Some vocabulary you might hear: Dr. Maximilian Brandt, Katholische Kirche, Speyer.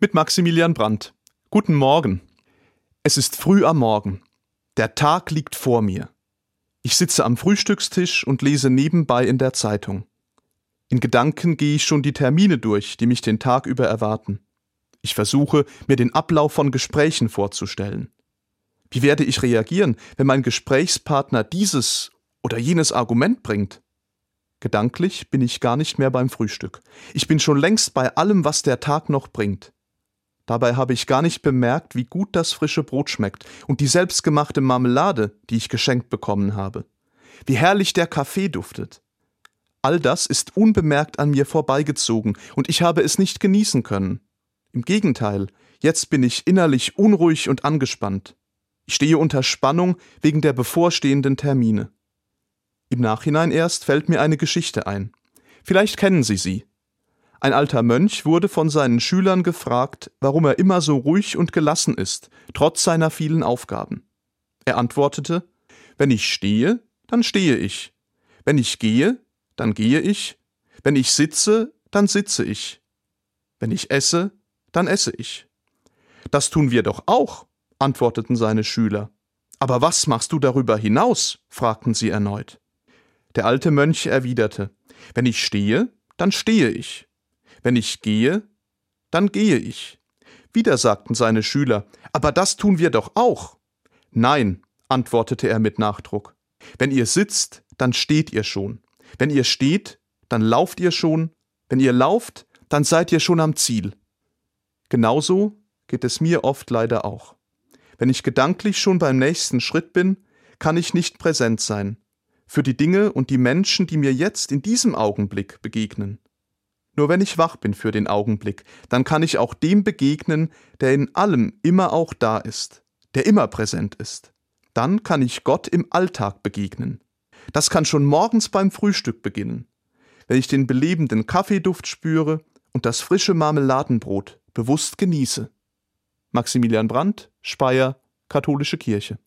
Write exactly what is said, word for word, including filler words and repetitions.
Mit Maximilian Brandt. Guten Morgen. Es ist früh am Morgen. Der Tag liegt vor mir. Ich sitze am Frühstückstisch und lese nebenbei in der Zeitung. In Gedanken gehe ich schon die Termine durch, die mich den Tag über erwarten. Ich versuche, mir den Ablauf von Gesprächen vorzustellen. Wie werde ich reagieren, wenn mein Gesprächspartner dieses oder jenes Argument bringt? Gedanklich bin ich gar nicht mehr beim Frühstück. Ich bin schon längst bei allem, was der Tag noch bringt. Dabei habe ich gar nicht bemerkt, wie gut das frische Brot schmeckt und die selbstgemachte Marmelade, die ich geschenkt bekommen habe. Wie herrlich der Kaffee duftet. All das ist unbemerkt an mir vorbeigezogen und ich habe es nicht genießen können. Im Gegenteil, jetzt bin ich innerlich unruhig und angespannt. Ich stehe unter Spannung wegen der bevorstehenden Termine. Im Nachhinein erst fällt mir eine Geschichte ein. Vielleicht kennen Sie sie. Ein alter Mönch wurde von seinen Schülern gefragt, warum er immer so ruhig und gelassen ist, trotz seiner vielen Aufgaben. Er antwortete: Wenn ich stehe, dann stehe ich. Wenn ich gehe, dann gehe ich. Wenn ich sitze, dann sitze ich. Wenn ich esse, dann esse ich. Das tun wir doch auch, antworteten seine Schüler. Aber was machst du darüber hinaus? Fragten sie erneut. Der alte Mönch erwiderte: Wenn ich stehe, dann stehe ich. Wenn ich gehe, dann gehe ich. Wieder sagten seine Schüler: Aber das tun wir doch auch. Nein, antwortete er mit Nachdruck. Wenn ihr sitzt, dann steht ihr schon. Wenn ihr steht, dann lauft ihr schon. Wenn ihr lauft, dann seid ihr schon am Ziel. Genauso geht es mir oft leider auch. Wenn ich gedanklich schon beim nächsten Schritt bin, kann ich nicht präsent sein. Für die Dinge und die Menschen, die mir jetzt in diesem Augenblick begegnen. Nur wenn ich wach bin für den Augenblick, dann kann ich auch dem begegnen, der in allem immer auch da ist, der immer präsent ist. Dann kann ich Gott im Alltag begegnen. Das kann schon morgens beim Frühstück beginnen, wenn ich den belebenden Kaffeeduft spüre und das frische Marmeladenbrot bewusst genieße. Maximilian Brandt, Speyer, Katholische Kirche.